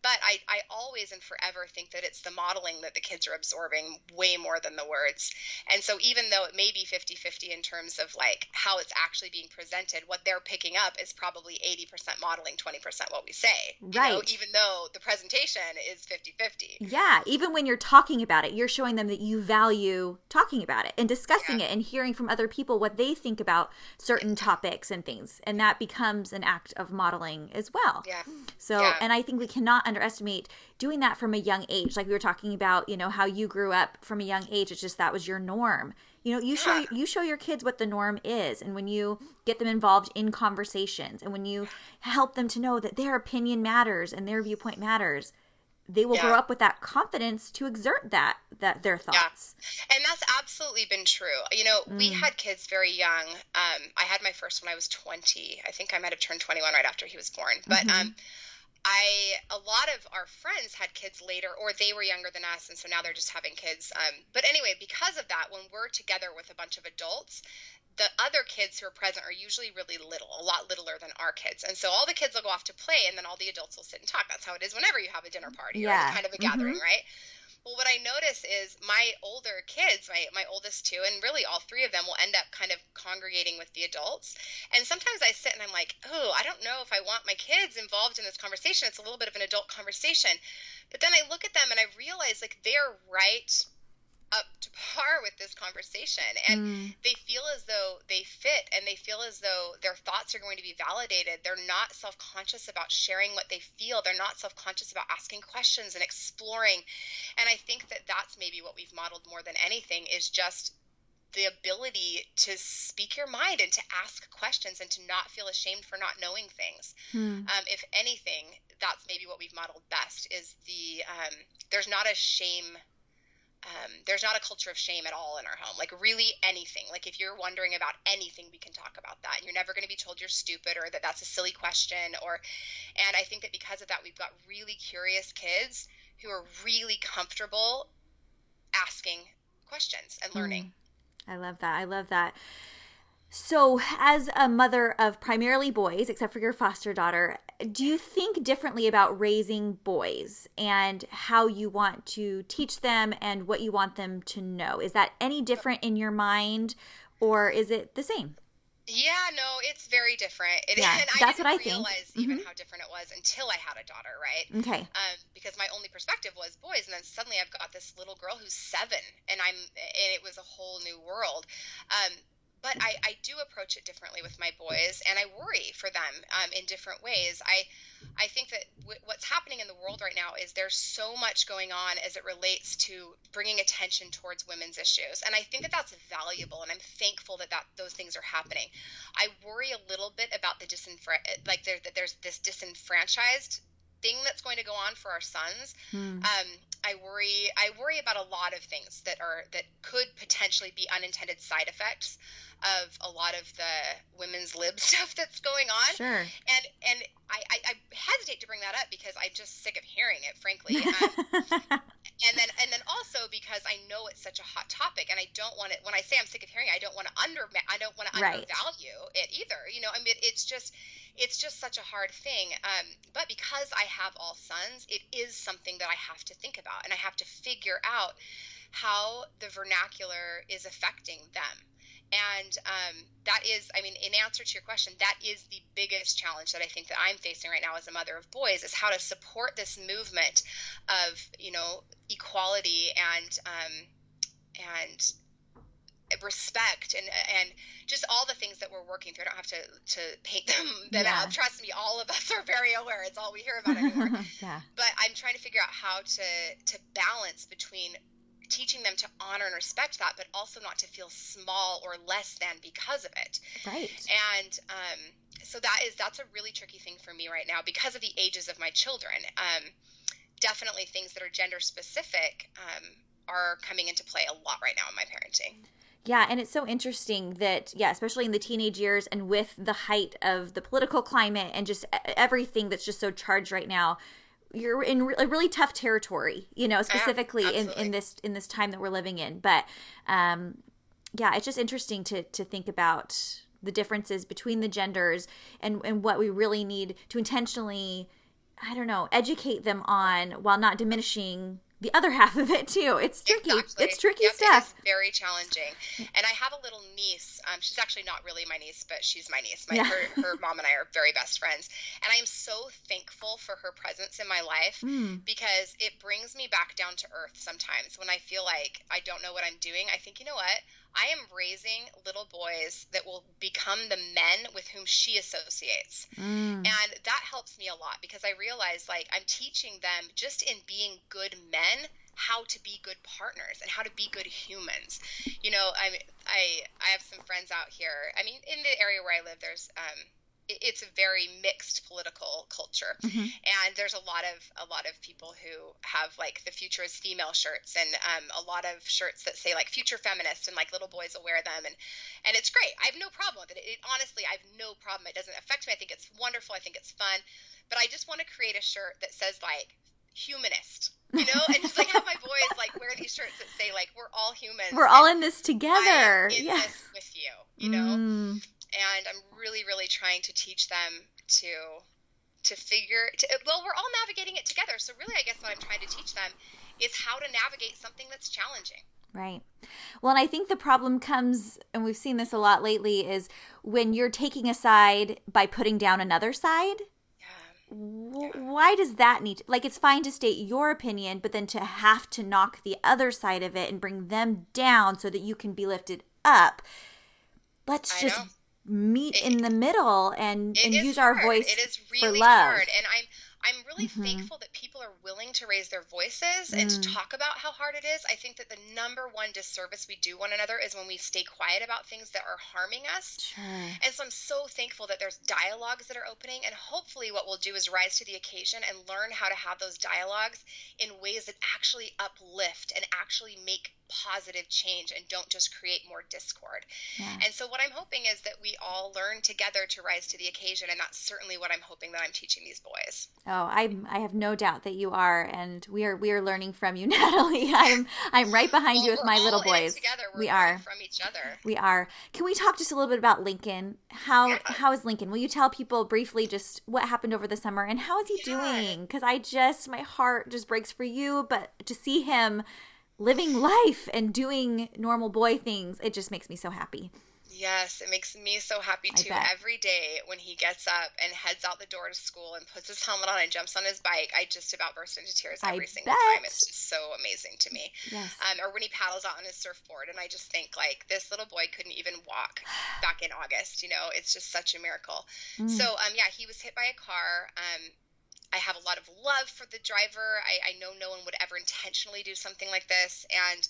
But I always and forever think that it's the modeling that the kids are absorbing way more than the words. And so even though it may be 50-50 in terms of like how it's actually being presented, what they're picking up is probably 80% modeling, 20% what we say. Right. You know, even though the presentation is 50-50. Yeah. Even when you're talking about it, you're showing them that you value talking about it and discussing it and hearing from other people what they think about certain topics and things. And that becomes an act of modeling as well. Yeah. So, and I think we cannot underestimate doing that from a young age. Like we were talking about, you know, how you grew up from a young age. It's just that was your norm. You know, you show your kids what the norm is. And when you get them involved in conversations and when you help them to know that their opinion matters and their viewpoint matters, they will grow up with that confidence to exert that their thoughts. Yeah. And that's absolutely been true. You know, we had kids very young. I had my first when I was 20. I think I might have turned 21 right after he was born. But a lot of our friends had kids later, or they were younger than us, and so now they're just having kids. But anyway, because of that, when we're together with a bunch of adults, the other kids who are present are usually really little, a lot littler than our kids. And so all the kids will go off to play, and then all the adults will sit and talk. That's how it is whenever you have a dinner party or kind of a gathering, right? Well, what I notice is my older kids, my oldest two, and really all three of them will end up kind of congregating with the adults. And sometimes I sit and I'm like, oh, I don't know if I want my kids involved in this conversation. It's a little bit of an adult conversation. But then I look at them and I realize like they're right up to par with this conversation, and they feel as though they fit, and they feel as though their thoughts are going to be validated. They're not self-conscious about sharing what they feel. They're not self-conscious about asking questions and exploring. And I think that that's maybe what we've modeled more than anything, is just the ability to speak your mind and to ask questions and to not feel ashamed for not knowing things. If anything, that's maybe what we've modeled best, is the there's not a culture of shame at all in our home. Like really anything. Like if you're wondering about anything, we can talk about that. And you're never going to be told you're stupid or that that's a silly question. And I think that because of that, we've got really curious kids who are really comfortable asking questions and learning. I love that. I love that. So as a mother of primarily boys, except for your foster daughter, do you think differently about raising boys and how you want to teach them and what you want them to know? Is that any different in your mind, or is it the same? Yeah, no, it's very different. I didn't realize even how different it was until I had a daughter, right? Okay. Because my only perspective was boys, and then suddenly I've got this little girl who's 7, and it was a whole new world. But I do approach it differently with my boys, and I worry for them in different ways. I think that what's happening in the world right now is there's so much going on as it relates to bringing attention towards women's issues. And I think that that's valuable, and I'm thankful that those things are happening. I worry a little bit about the there's this disenfranchised thing that's going to go on for our sons. I worry about a lot of things that could potentially be unintended side effects of a lot of the women's lib stuff that's going on. Sure. And I hesitate to bring that up because I'm just sick of hearing it, frankly. And then also because I know it's such a hot topic, and I don't want it. When I say I'm sick of hearing, I don't want to undervalue it either. You know, I mean, it's just such a hard thing. But because I have all sons, it is something that I have to think about, and I have to figure out how the vernacular is affecting them. And that is, I mean, in answer to your question, that is the biggest challenge that I think that I'm facing right now as a mother of boys, is how to support this movement of, you know, equality and respect and just all the things that we're working through. I don't have to paint them out. Trust me, all of us are very aware. It's all we hear about anymore. But I'm trying to figure out how to balance between teaching them to honor and respect that, but also not to feel small or less than because of it. Right. And so that's a really tricky thing for me right now because of the ages of my children. Definitely things that are gender specific are coming into play a lot right now in my parenting. Yeah, and it's so interesting that, especially in the teenage years and with the height of the political climate and just everything that's just so charged right now, you're in a really tough territory, you know, specifically in this time that we're living in. But it's just interesting to think about the differences between the genders and what we really need to intentionally I don't know, educate them on while not diminishing the other half of it too. It's tricky. Exactly. It's tricky stuff. It's very challenging. And I have a little niece. She's actually not really my niece, but she's my niece. Her mom and I are very best friends. And I am so thankful for her presence in my life because it brings me back down to earth sometimes when I feel like I don't know what I'm doing. I think, you know what? I am raising little boys that will become the men with whom she associates. Mm. And that helps me a lot because I realize like I'm teaching them just in being good men how to be good partners and how to be good humans. You know, I have some friends out here. I mean, in the area where I live, there's it's a very mixed political culture. Mm-hmm. And there's a lot of people who have like the future is female shirts and a lot of shirts that say like future feminists and like little boys will wear them. And it's great. I have no problem with it. Honestly, I have no problem. It doesn't affect me. I think it's wonderful. I think it's fun, but I just want to create a shirt that says like humanist, you know, and just like have my boys like wear these shirts that say like, we're all humans. We're all in this together. This with you, you know? Mm. And I'm really, really trying to teach them to we're all navigating it together. So really, I guess what I'm trying to teach them is how to navigate something that's challenging. Right. Well, and I think the problem comes, and we've seen this a lot lately, is when you're taking a side by putting down another side. Why does that need to, like, it's fine to state your opinion, but then to have to knock the other side of it and bring them down so that you can be lifted up. Let's just meet in the middle and use our voice for love. It is really hard. And I'm really thankful that people are willing to raise their voices and to talk about how hard it is. I think that the number one disservice we do one another is when we stay quiet about things that are harming us. Sure. And so I'm so thankful that there's dialogues that are opening, and hopefully what we'll do is rise to the occasion and learn how to have those dialogues in ways that actually uplift and actually make positive change and don't just create more discord. Yeah. And so what I'm hoping is that we all learn together to rise to the occasion. And that's certainly what I'm hoping that I'm teaching these boys. Oh, I have no doubt that you are. And we are learning from you, Natalie. I'm right behind you with my little boys. Together. We are from each other. We are. Can we talk just a little bit about Lincoln? How is Lincoln? Will you tell people briefly just what happened over the summer and how is he doing? 'Cause my heart just breaks for you, but to see him living life and doing normal boy things, it just makes me so happy. Yes, it makes me so happy too. Every day when he gets up and heads out the door to school and puts his helmet on and jumps on his bike, I just about burst into tears every single time. It's just so amazing to me. Yes. Or when he paddles out on his surfboard, and I just think like this little boy couldn't even walk back in August. You know, it's just such a miracle. Mm. So he was hit by a car. I have a lot of love for the driver. I know no one would ever intentionally do something like this. And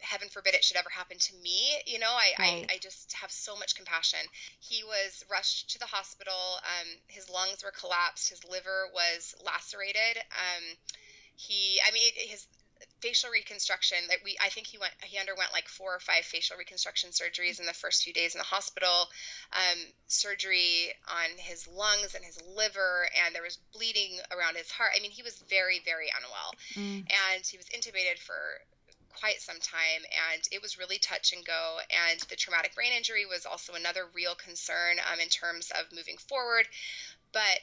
heaven forbid it should ever happen to me. You know, I just have so much compassion. He was rushed to the hospital. His lungs were collapsed. His liver was lacerated. His facial reconstruction that he underwent like 4 or 5 facial reconstruction surgeries in the first few days in the hospital, surgery on his lungs and his liver, and there was bleeding around his heart. I mean, he was very, very unwell and he was intubated for quite some time, and it was really touch and go. And the traumatic brain injury was also another real concern in terms of moving forward. But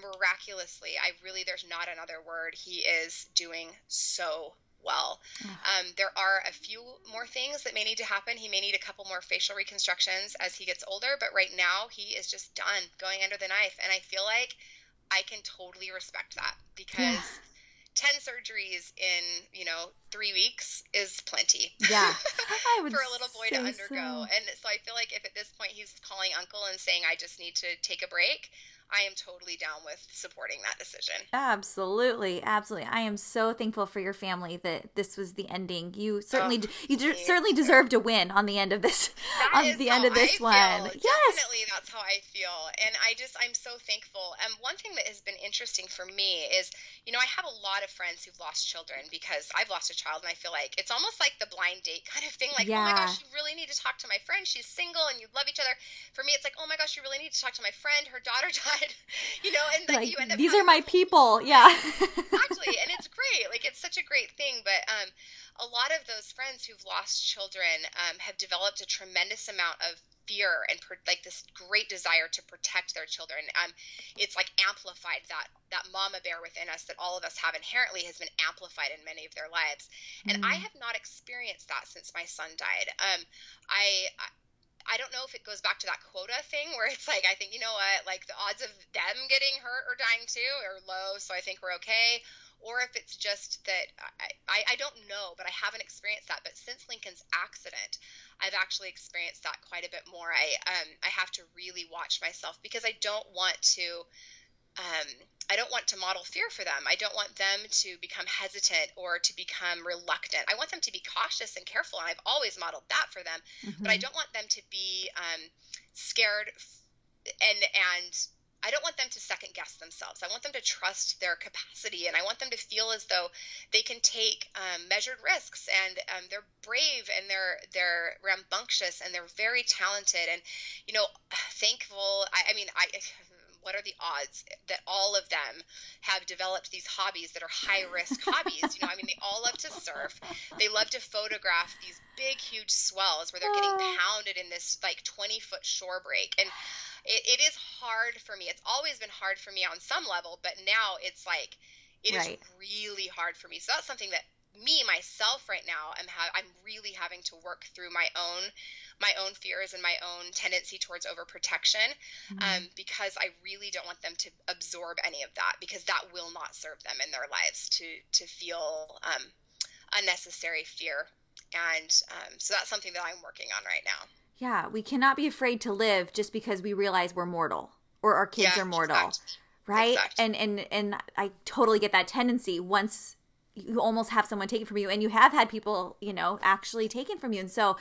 miraculously, there's not another word. He is doing so well. There are a few more things that may need to happen. He may need a couple more facial reconstructions as he gets older, but right now he is just done going under the knife. And I feel like I can totally respect that because 10 surgeries in, 3 weeks is plenty. Yeah. For a little boy to undergo. So. And so I feel like if at this point he's calling uncle and saying, I just need to take a break, I am totally down with supporting that decision. Absolutely. Absolutely. I am so thankful for your family that this was the ending. You certainly certainly deserved a win on the end of this one. Yes. Definitely that's how I feel. And I'm so thankful. And one thing that has been interesting for me is, I have a lot of friends who've lost children because I've lost a child, and I feel like it's almost like the blind date kind of thing. Like, oh my gosh, you really need to talk to my friend. She's single and you love each other. For me, it's like, oh my gosh, you really need to talk to my friend. Her daughter died. And like you end up these are my people. Yeah. Exactly. And it's great. Like, it's such a great thing. But a lot of those friends who've lost children have developed a tremendous amount of fear and like this great desire to protect their children. It's like amplified, that mama bear within us that all of us have inherently has been amplified in many of their lives. And I have not experienced that since my son died. I don't know if it goes back to that quota thing where it's like, I think, you know what, like the odds of them getting hurt or dying too are low, so I think we're okay. Or if it's just that I don't know, but I haven't experienced that. But since Lincoln's accident, I've actually experienced that quite a bit more. I have to really watch myself because I don't want to model fear for them. I don't want them to become hesitant or to become reluctant. I want them to be cautious and careful, and I've always modeled that for them. Mm-hmm. But I don't want them to be scared, and I don't want them to second guess themselves. I want them to trust their capacity, and I want them to feel as though they can take measured risks, and they're brave, and they're rambunctious, and they're very talented, and thankful. I mean, what are the odds that all of them have developed these hobbies that are high risk hobbies? They all love to surf. They love to photograph these big, huge swells where they're getting pounded in this like 20-foot shore break. And it is hard for me. It's always been hard for me on some level, but now it's like, it is really hard for me. So that's something that myself right now, I'm really having to work through my own fears and my own tendency towards overprotection, because I really don't want them to absorb any of that, because that will not serve them in their lives to feel unnecessary fear. And so that's something that I'm working on right now. Yeah, we cannot be afraid to live just because we realize we're mortal, or our kids are mortal, right? Exactly. And I totally get that tendency once you almost have someone taken from you, and you have had people, actually taken from you. And so,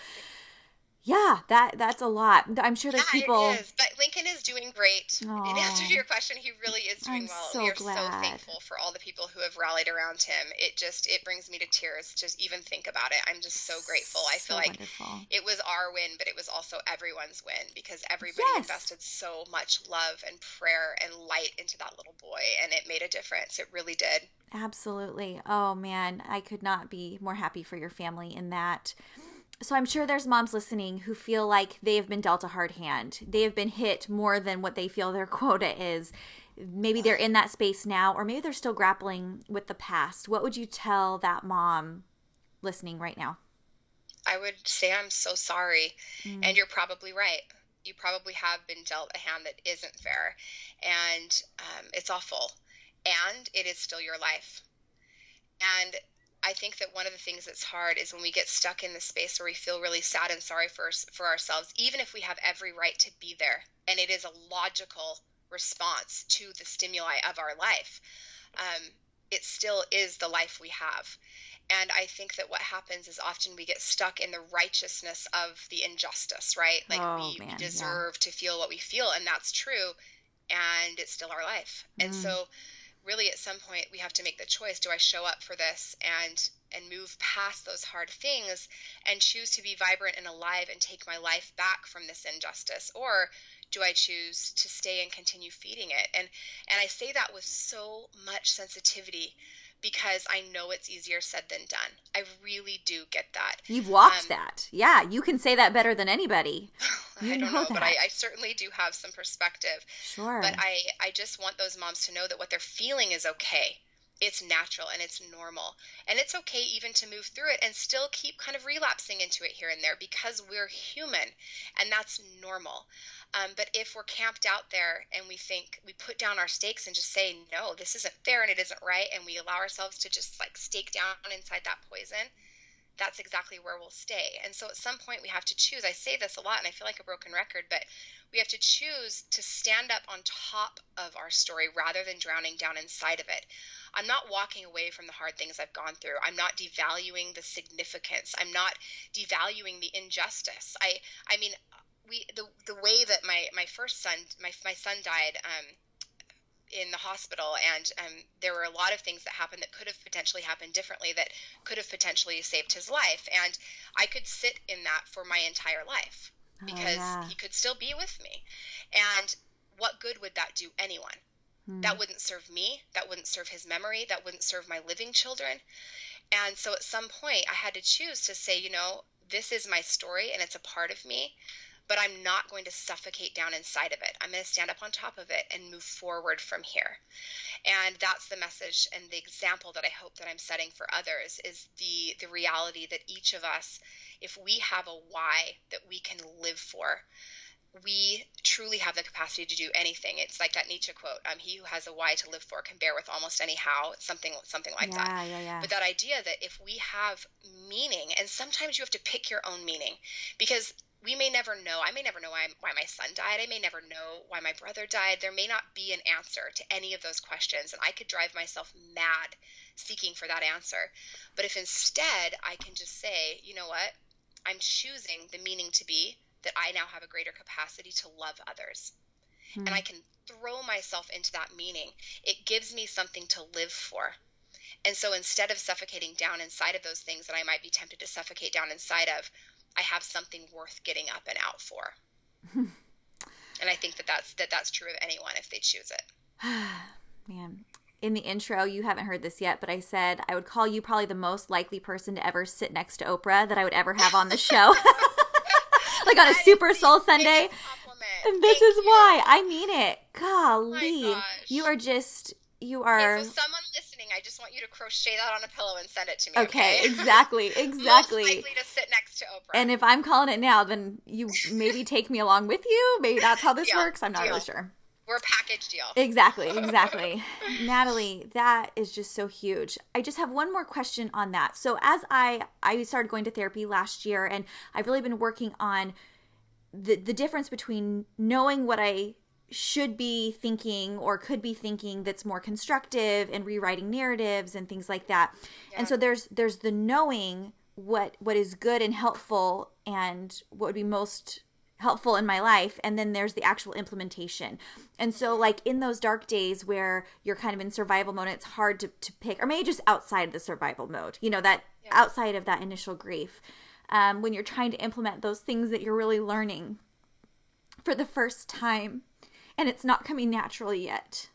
yeah, that's a lot. I'm sure there's people. It is. But Lincoln is doing great. Aww. In answer to your question, he really is doing well. So we are so thankful for all the people who have rallied around him. It brings me to tears to even think about it. I'm just so grateful. I feel like it was our win, but it was also everyone's win, because everybody invested so much love and prayer and light into that little boy, and it made a difference. It really did. Absolutely. Oh man, I could not be more happy for your family in that. So I'm sure there's moms listening who feel like they have been dealt a hard hand. They have been hit more than what they feel their quota is. Maybe they're in that space now, or maybe they're still grappling with the past. What would you tell that mom listening right now? I would say, I'm so sorry. Mm-hmm. And you're probably right. You probably have been dealt a hand that isn't fair, and it's awful. And it is still your life. And I think that one of the things that's hard is when we get stuck in the space where we feel really sad and sorry for ourselves, even if we have every right to be there. And it is a logical response to the stimuli of our life. It still is the life we have. And I think that what happens is often we get stuck in the righteousness of the injustice, right? Like we deserve to feel what we feel, and that's true. And it's still our life. And so really, at some point, we have to make the choice: do I show up for this and move past those hard things and choose to be vibrant and alive and take my life back from this injustice, or do I choose to stay and continue feeding it? And I say that with so much sensitivity, because I know it's easier said than done. I really do get that. You've walked that. Yeah, you can say that better than anybody. I don't know, but I certainly do have some perspective. Sure. But I just want those moms to know that what they're feeling is okay. It's natural and it's normal. And it's okay even to move through it and still keep kind of relapsing into it here and there, because we're human and that's normal. But if we're camped out there and we think we put down our stakes and just say, no, this isn't fair and it isn't right, and we allow ourselves to just like stake down inside that poison, that's exactly where we'll stay. And so at some point we have to choose. I say this a lot and I feel like a broken record, but we have to choose to stand up on top of our story rather than drowning down inside of it. I'm not walking away from the hard things I've gone through. I'm not devaluing the significance. I'm not devaluing the injustice. I mean, the way that my first son, my son died in the hospital, and there were a lot of things that happened that could have potentially happened differently, that could have potentially saved his life. And I could sit in that for my entire life, because he could still be with me. And what good would that do anyone? Hmm. That wouldn't serve me. That wouldn't serve his memory. That wouldn't serve my living children. And so at some point I had to choose to say, this is my story and it's a part of me. but I'm not going to suffocate down inside of it. I'm going to stand up on top of it and move forward from here. And that's the message and the example that I hope that I'm setting for others, is the reality that each of us, if we have a why that we can live for, we truly have the capacity to do anything. It's like that Nietzsche quote, he who has a why to live for can bear with almost any how, something like that. But that idea that if we have meaning, and sometimes you have to pick your own meaning, because we may never know. I may never know why my son died. I may never know why my brother died. There may not be an answer to any of those questions, and I could drive myself mad seeking for that answer. But if instead I can just say, you know what, I'm choosing the meaning to be that I now have a greater capacity to love others. Mm. And I can throw myself into that meaning. It gives me something to live for. And so instead of suffocating down inside of those things that I might be tempted to suffocate down inside of, I have something worth getting up and out for. And I think that's true of anyone if they choose it. Man. In the intro, you haven't heard this yet, but I said I would call you probably the most likely person to ever sit next to Oprah that I would ever have on the show. Like on a Super Soul Sunday. And this is why. I mean it. Golly. You are just, you are. Okay, so someone listening, I just want you to crochet that on a pillow and send it to me. Okay? Exactly. Most likely to sit next to Oprah. And if I'm calling it now, then you maybe take me along with you. Maybe that's how this works. I'm not really sure. We're a package deal. Exactly. Natalie, that is just so huge. I just have one more question on that. So as I started going to therapy last year, and I've really been working on the difference between knowing what I should be thinking or could be thinking that's more constructive, and rewriting narratives and things like that. Yeah. And so there's the knowing what is good and helpful and what would be most helpful in my life, and then there's the actual implementation. And so like in those dark days where you're kind of in survival mode, it's hard to pick, or maybe just outside the survival mode, you know, that outside of that initial grief, when you're trying to implement those things that you're really learning for the first time, and it's not coming naturally yet,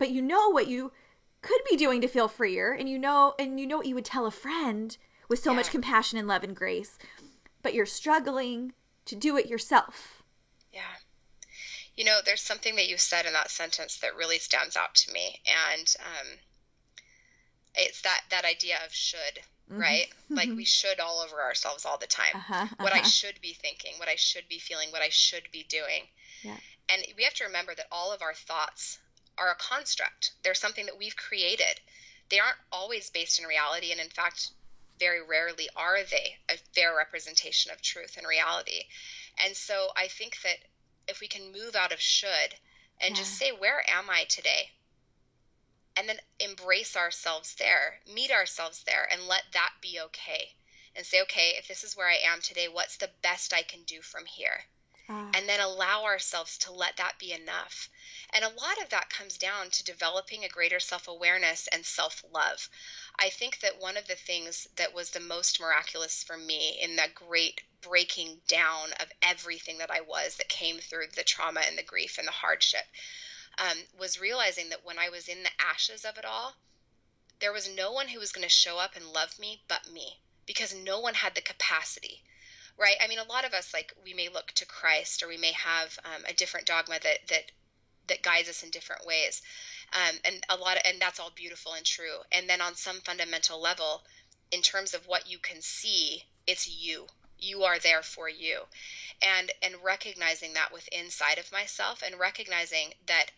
but you know what you could be doing to feel freer, and you know what you would tell a friend with so much compassion and love and grace, but you're struggling to do it yourself. Yeah. You know, there's something that you said in that sentence that really stands out to me. And it's that idea of should, right? Like we should all over ourselves all the time. What I should be thinking, what I should be feeling, what I should be doing. Yeah. And we have to remember that all of our thoughts are a construct. They're something that we've created. They aren't always based in reality. And in fact, very rarely are they a fair representation of truth and reality. And so I think that if we can move out of should and just say, where am I today? And then embrace ourselves there, meet ourselves there, and let that be okay. And say, okay, if this is where I am today, what's the best I can do from here? And then allow ourselves to let that be enough. And a lot of that comes down to developing a greater self-awareness and self-love. I think that one of the things that was the most miraculous for me in that great breaking down of everything that I was, that came through the trauma and the grief and the hardship, was realizing that when I was in the ashes of it all, there was no one who was going to show up and love me but me, because no one had the capacity. Right. I mean, a lot of us, like, we may look to Christ, or we may have a different dogma that guides us in different ways. And that's all beautiful and true. And then on some fundamental level, in terms of what you can see, it's you. You are there for you. And recognizing that within inside of myself, and recognizing that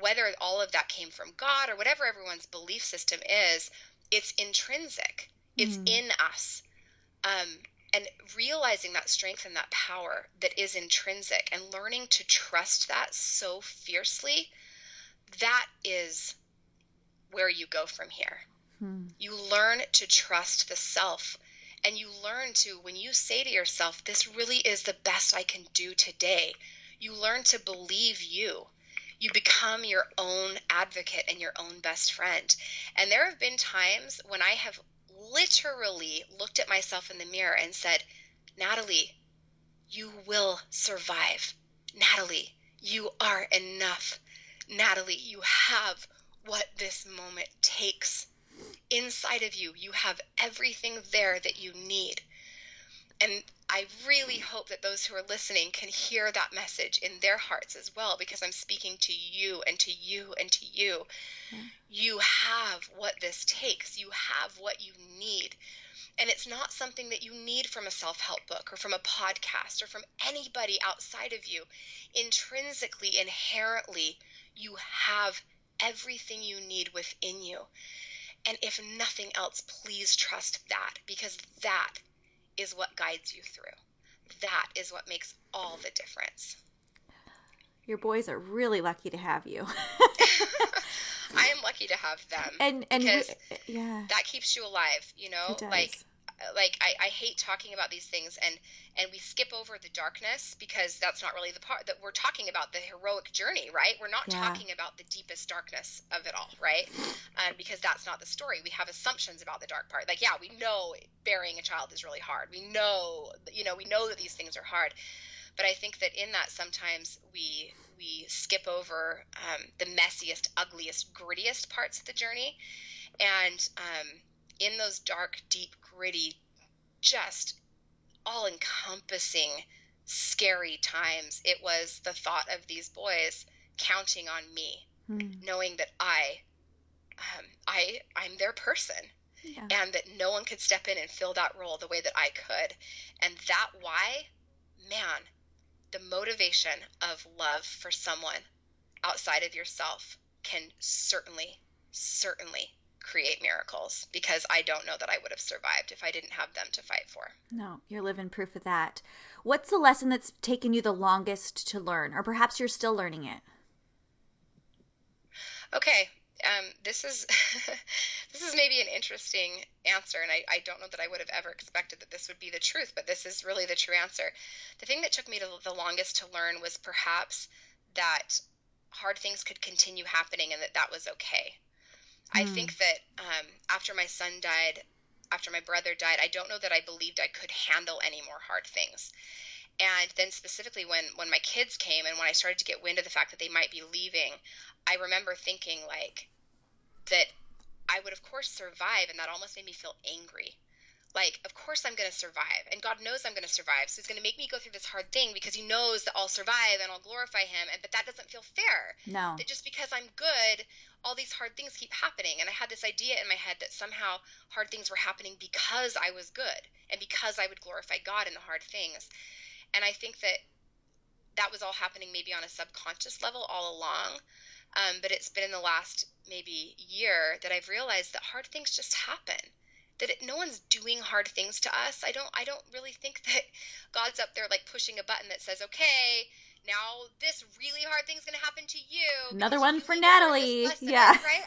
whether all of that came from God or whatever everyone's belief system is, it's intrinsic. It's in us. And realizing that strength and that power that is intrinsic, and learning to trust that so fiercely, that is where you go from here. You learn to trust the self, and you learn to, when you say to yourself, this really is the best I can do today, you learn to believe you. You become your own advocate and your own best friend. And there have been times when I have literally looked at myself in the mirror and said, Natalie, you will survive. Natalie, you are enough. Natalie, you have what this moment takes. Inside of you, you have everything there that you need. And I really hope that those who are listening can hear that message in their hearts as well, because I'm speaking to you and to you and to you. Yeah. You have what this takes. You have what you need. And it's not something that you need from a self-help book or from a podcast or from anybody outside of you. Intrinsically, inherently, you have everything you need within you. And if nothing else, please trust that, because that is what guides you through. That is what makes all the difference. Your boys are really lucky to have you. I am lucky to have them, and because that keeps you alive, you know. Like I hate talking about these things, and we skip over the darkness, because that's not really the part that we're talking about, the heroic journey, right? We're not talking about the deepest darkness of it all, right? Because that's not the story. We have assumptions about the dark part. Like, yeah, we know burying a child is really hard. We know, you know, we know that these things are hard. But I think that in that sometimes we skip over the messiest, ugliest, grittiest parts of the journey. And in those dark, deep, gritty, just all-encompassing, scary times, it was the thought of these boys counting on me, knowing that I'm their person. Yeah. And that no one could step in and fill that role the way that I could. And that why, man, the motivation of love for someone outside of yourself can certainly create miracles, because I don't know that I would have survived if I didn't have them to fight for. No, you're living proof of that. What's the lesson that's taken you the longest to learn, or perhaps you're still learning it? Okay. This is this is maybe an interesting answer, and I don't know that I would have ever expected that this would be the truth, but this is really the true answer. The thing that took me the longest to learn was perhaps that hard things could continue happening, and that was okay. I think that after my son died, after my brother died, I don't know that I believed I could handle any more hard things. And then specifically when my kids came and when I started to get wind of the fact that they might be leaving, I remember thinking like that I would of course survive, and that almost made me feel angry. Like, of course I'm going to survive, and God knows I'm going to survive. So he's going to make me go through this hard thing because he knows that I'll survive and I'll glorify him. But that doesn't feel fair. No. That just because I'm good, all these hard things keep happening. And I had this idea in my head that somehow hard things were happening because I was good and because I would glorify God in the hard things. And I think that that was all happening maybe on a subconscious level all along. But it's been in the last maybe year that I've realized that hard things just happen. That no one's doing hard things to us. I don't really think that God's up there like pushing a button that says, okay, now this really hard thing's going to happen to you. Another one for Natalie. Yeah. Right?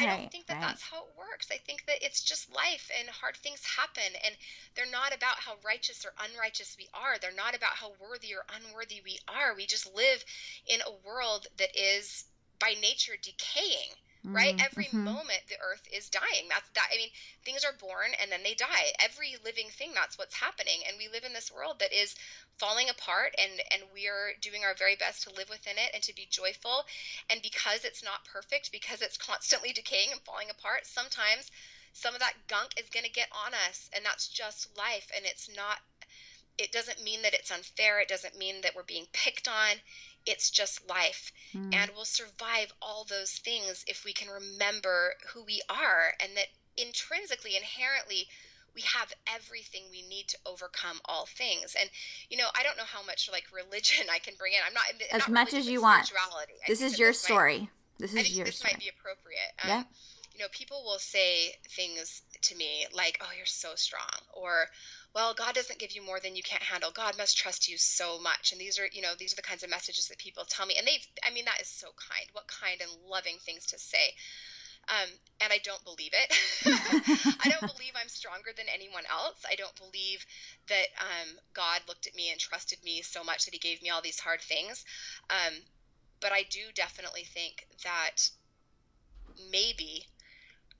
I don't think that that's how it works. I think that it's just life, and hard things happen, and they're not about how righteous or unrighteous we are. They're not about how worthy or unworthy we are. We just live in a world that is by nature decaying. Right? Every moment the earth is dying. That's that. I mean, things are born and then they die. Every living thing, that's what's happening. And we live in this world that is falling apart, and we're doing our very best to live within it and to be joyful. And because it's not perfect, because it's constantly decaying and falling apart, sometimes some of that gunk is going to get on us, and that's just life. And it's not, it doesn't mean that it's unfair. It doesn't mean that we're being picked on. It's just life. And we'll survive all those things if we can remember who we are, and that intrinsically, inherently, we have everything we need to overcome all things. And, you know, I don't know how much like religion I can bring in. I'm not as not much as you want. This is your story. This might be appropriate. Yeah. You know, people will say things to me like, oh, you're so strong, or, well, God doesn't give you more than you can't handle. God must trust you so much. And these are, you know, these are the kinds of messages that people tell me. And that is so kind. What kind and loving things to say. And I don't believe it. I don't believe I'm stronger than anyone else. I don't believe that God looked at me and trusted me so much that he gave me all these hard things. But I do definitely think that maybe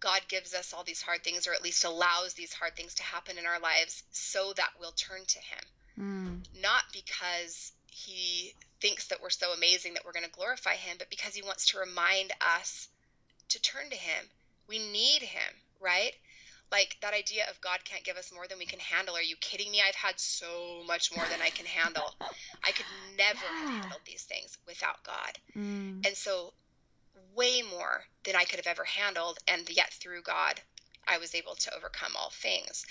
God gives us all these hard things, or at least allows these hard things to happen in our lives so that we'll turn to him. Not because he thinks that we're so amazing that we're going to glorify him, but because he wants to remind us to turn to him. We need him, right? Like that idea of God can't give us more than we can handle. Are you kidding me? I've had so much more than I can handle. I could never have handled these things without God. Mm. And so way more than I could have ever handled. And yet through God, I was able to overcome all things.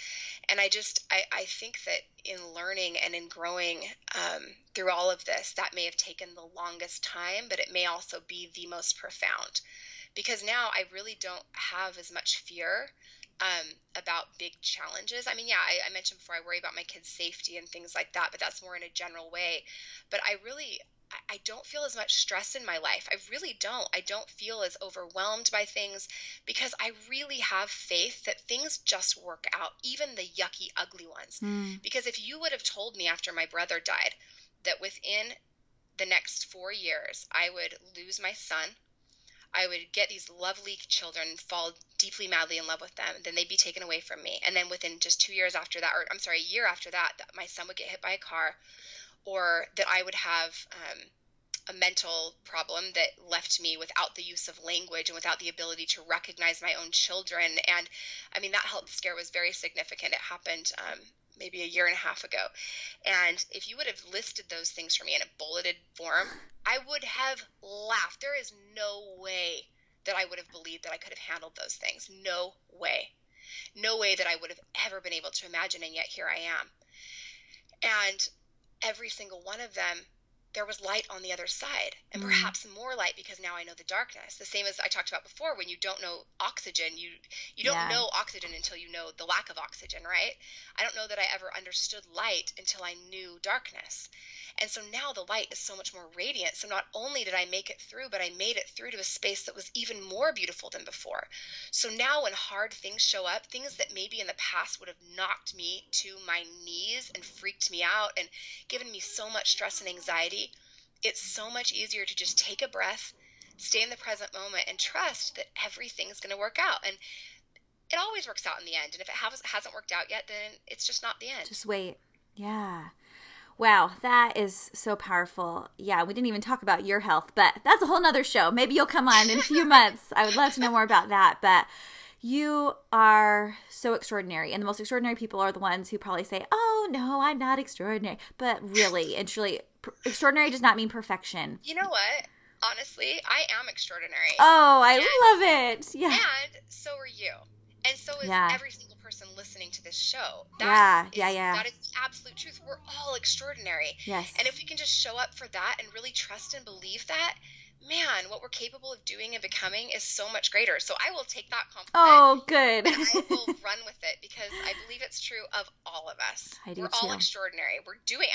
And I think that in learning and in growing through all of this, that may have taken the longest time, but it may also be the most profound, because now I really don't have as much fear about big challenges. I mean, yeah, I mentioned before, I worry about my kids' safety and things like that, but that's more in a general way. But I don't feel as much stress in my life. I really don't. I don't feel as overwhelmed by things because I really have faith that things just work out, even the yucky, ugly ones. Mm. Because if you would have told me after my brother died that within the next 4 years, I would lose my son, I would get these lovely children, fall deeply, madly in love with them, then they'd be taken away from me. And then within just 2 years after that, or I'm sorry, a year after that, that my son would get hit by a car, or that I would have a mental problem that left me without the use of language and without the ability to recognize my own children. And I mean, that health scare was very significant. It happened maybe a year and a half ago. And if you would have listed those things for me in a bulleted form, I would have laughed. There is no way that I would have believed that I could have handled those things. No way. No way that I would have ever been able to imagine. And yet here I am. And every single one of them, there was light on the other side, and perhaps more light, because now I know the darkness. The same as I talked about before, when you don't know oxygen, you don't know oxygen until you know the lack of oxygen, right? I don't know that I ever understood light until I knew darkness. And so now the light is so much more radiant. So not only did I make it through, but I made it through to a space that was even more beautiful than before. So now when hard things show up, things that maybe in the past would have knocked me to my knees and freaked me out and given me so much stress and anxiety, it's so much easier to just take a breath, stay in the present moment, and trust that everything's going to work out. And it always works out in the end. And if it hasn't worked out yet, then it's just not the end. Just wait. Yeah. Wow, that is so powerful. Yeah, we didn't even talk about your health, but that's a whole nother show. Maybe you'll come on in a few months. I would love to know more about that. But you are so extraordinary. And the most extraordinary people are the ones who probably say, oh, no, I'm not extraordinary. But really and truly, extraordinary does not mean perfection. You know what? Honestly, I am extraordinary. Oh, I love it. Yeah. And so are you. And so is every single person listening to this show. That is the absolute truth. We're all extraordinary. Yes. And if we can just show up for that and really trust and believe that, man, what we're capable of doing and becoming is so much greater. So I will take that compliment. Oh, good. And I will run with it, because I believe it's true of all of us. We're all extraordinary. We're doing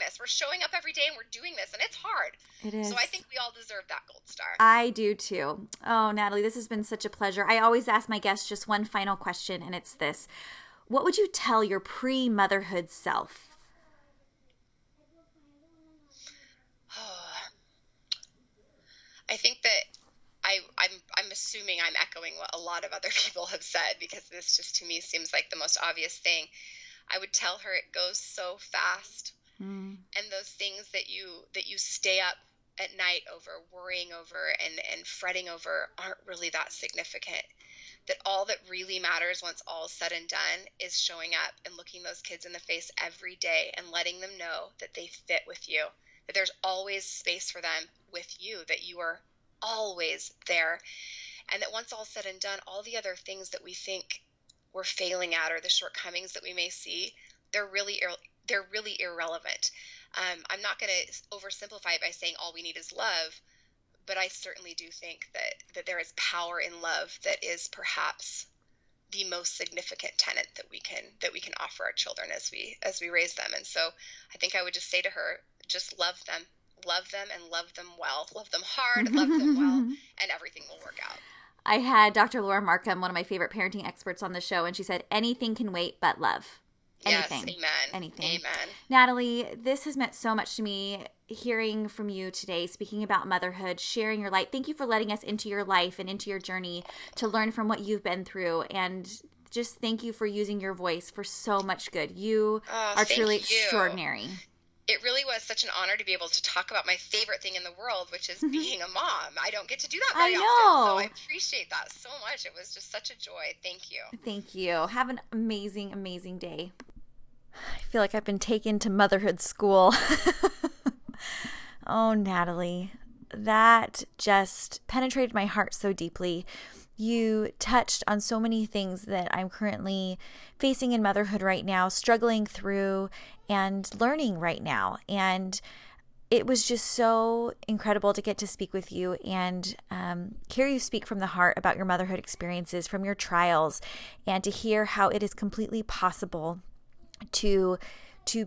this. We're showing up every day and we're doing this, and it's hard. It is. So I think we all deserve that gold star. I do too. Oh, Natalie, this has been such a pleasure. I always ask my guests just one final question, and it's this. What would you tell your pre-motherhood self? I think that I'm assuming I'm echoing what a lot of other people have said, because this just to me seems like the most obvious thing. I would tell her it goes so fast. Mm. And those things that you stay up at night over, worrying over and fretting over, aren't really that significant. That all that really matters once all's said and done is showing up and looking those kids in the face every day and letting them know that they fit with you. That there's always space for them with you, that you are always there. And that once all said and done, all the other things that we think we're failing at or the shortcomings that we may see, they're really irrelevant. I'm not going to oversimplify it by saying all we need is love, but I certainly do think that there is power in love that is perhaps the most significant tenet that we can offer our children as we raise them. And so I think I would just say to her, just love them and love them well, love them hard, love them well, and everything will work out. I had Dr. Laura Markham, one of my favorite parenting experts, on the show, and she said, anything can wait but love. Anything. Yes, amen. Anything. Amen. Natalie, this has meant so much to me, hearing from you today, speaking about motherhood, sharing your light. Thank you for letting us into your life and into your journey to learn from what you've been through. And just thank you for using your voice for so much good. You are truly extraordinary. it really was such an honor to be able to talk about my favorite thing in the world, which is being a mom. I don't get to do that very often, so I appreciate that so much. It was just such a joy. Thank you. Thank you. Have an amazing, amazing day. I feel like I've been taken to motherhood school. Oh, Natalie, that just penetrated my heart so deeply. You touched on so many things that I'm currently facing in motherhood right now, struggling through and learning right now. And it was just so incredible to get to speak with you and hear you speak from the heart about your motherhood experiences, from your trials, and to hear how it is completely possible to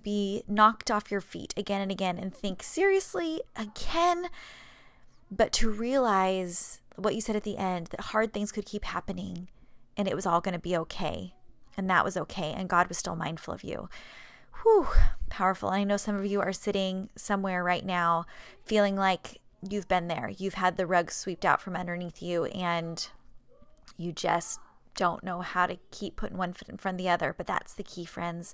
be knocked off your feet again and again and think, seriously, again? But to realize what you said at the end, that hard things could keep happening and it was all going to be okay. And that was okay. And God was still mindful of you. Whew, powerful. I know some of you are sitting somewhere right now feeling like you've been there. You've had the rug swept out from underneath you and you just don't know how to keep putting one foot in front of the other. But that's the key, friends.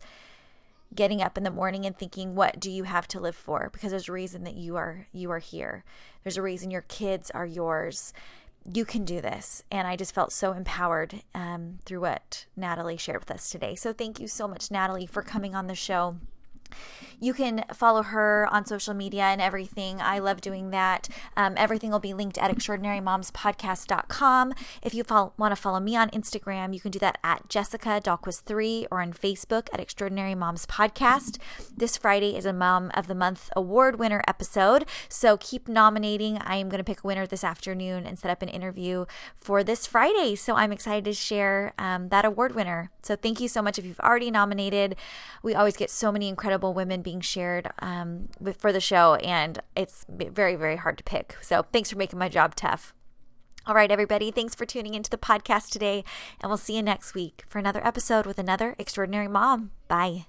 Getting up in the morning and thinking, what do you have to live for? Because there's a reason that you are here. There's a reason your kids are yours. You can do this. And I just felt so empowered through what Natalie shared with us today. So thank you so much, Natalie, for coming on the show. You can follow her on social media and everything. I love doing that. Everything will be linked at extraordinarymomspodcast.com. If you want to follow me on Instagram, you can do that at Jessica Dahlquist3 or on Facebook at Extraordinary Moms Podcast. This Friday is a Mom of the Month award winner episode, so keep nominating. I am going to pick a winner this afternoon and set up an interview for this Friday. So I'm excited to share that award winner. So thank you so much if you've already nominated. We always get so many incredible women being shared for the show, and it's very, very hard to pick. So thanks for making my job tough. All right, everybody, thanks for tuning into the podcast today, and we'll see you next week for another episode with another extraordinary mom. Bye.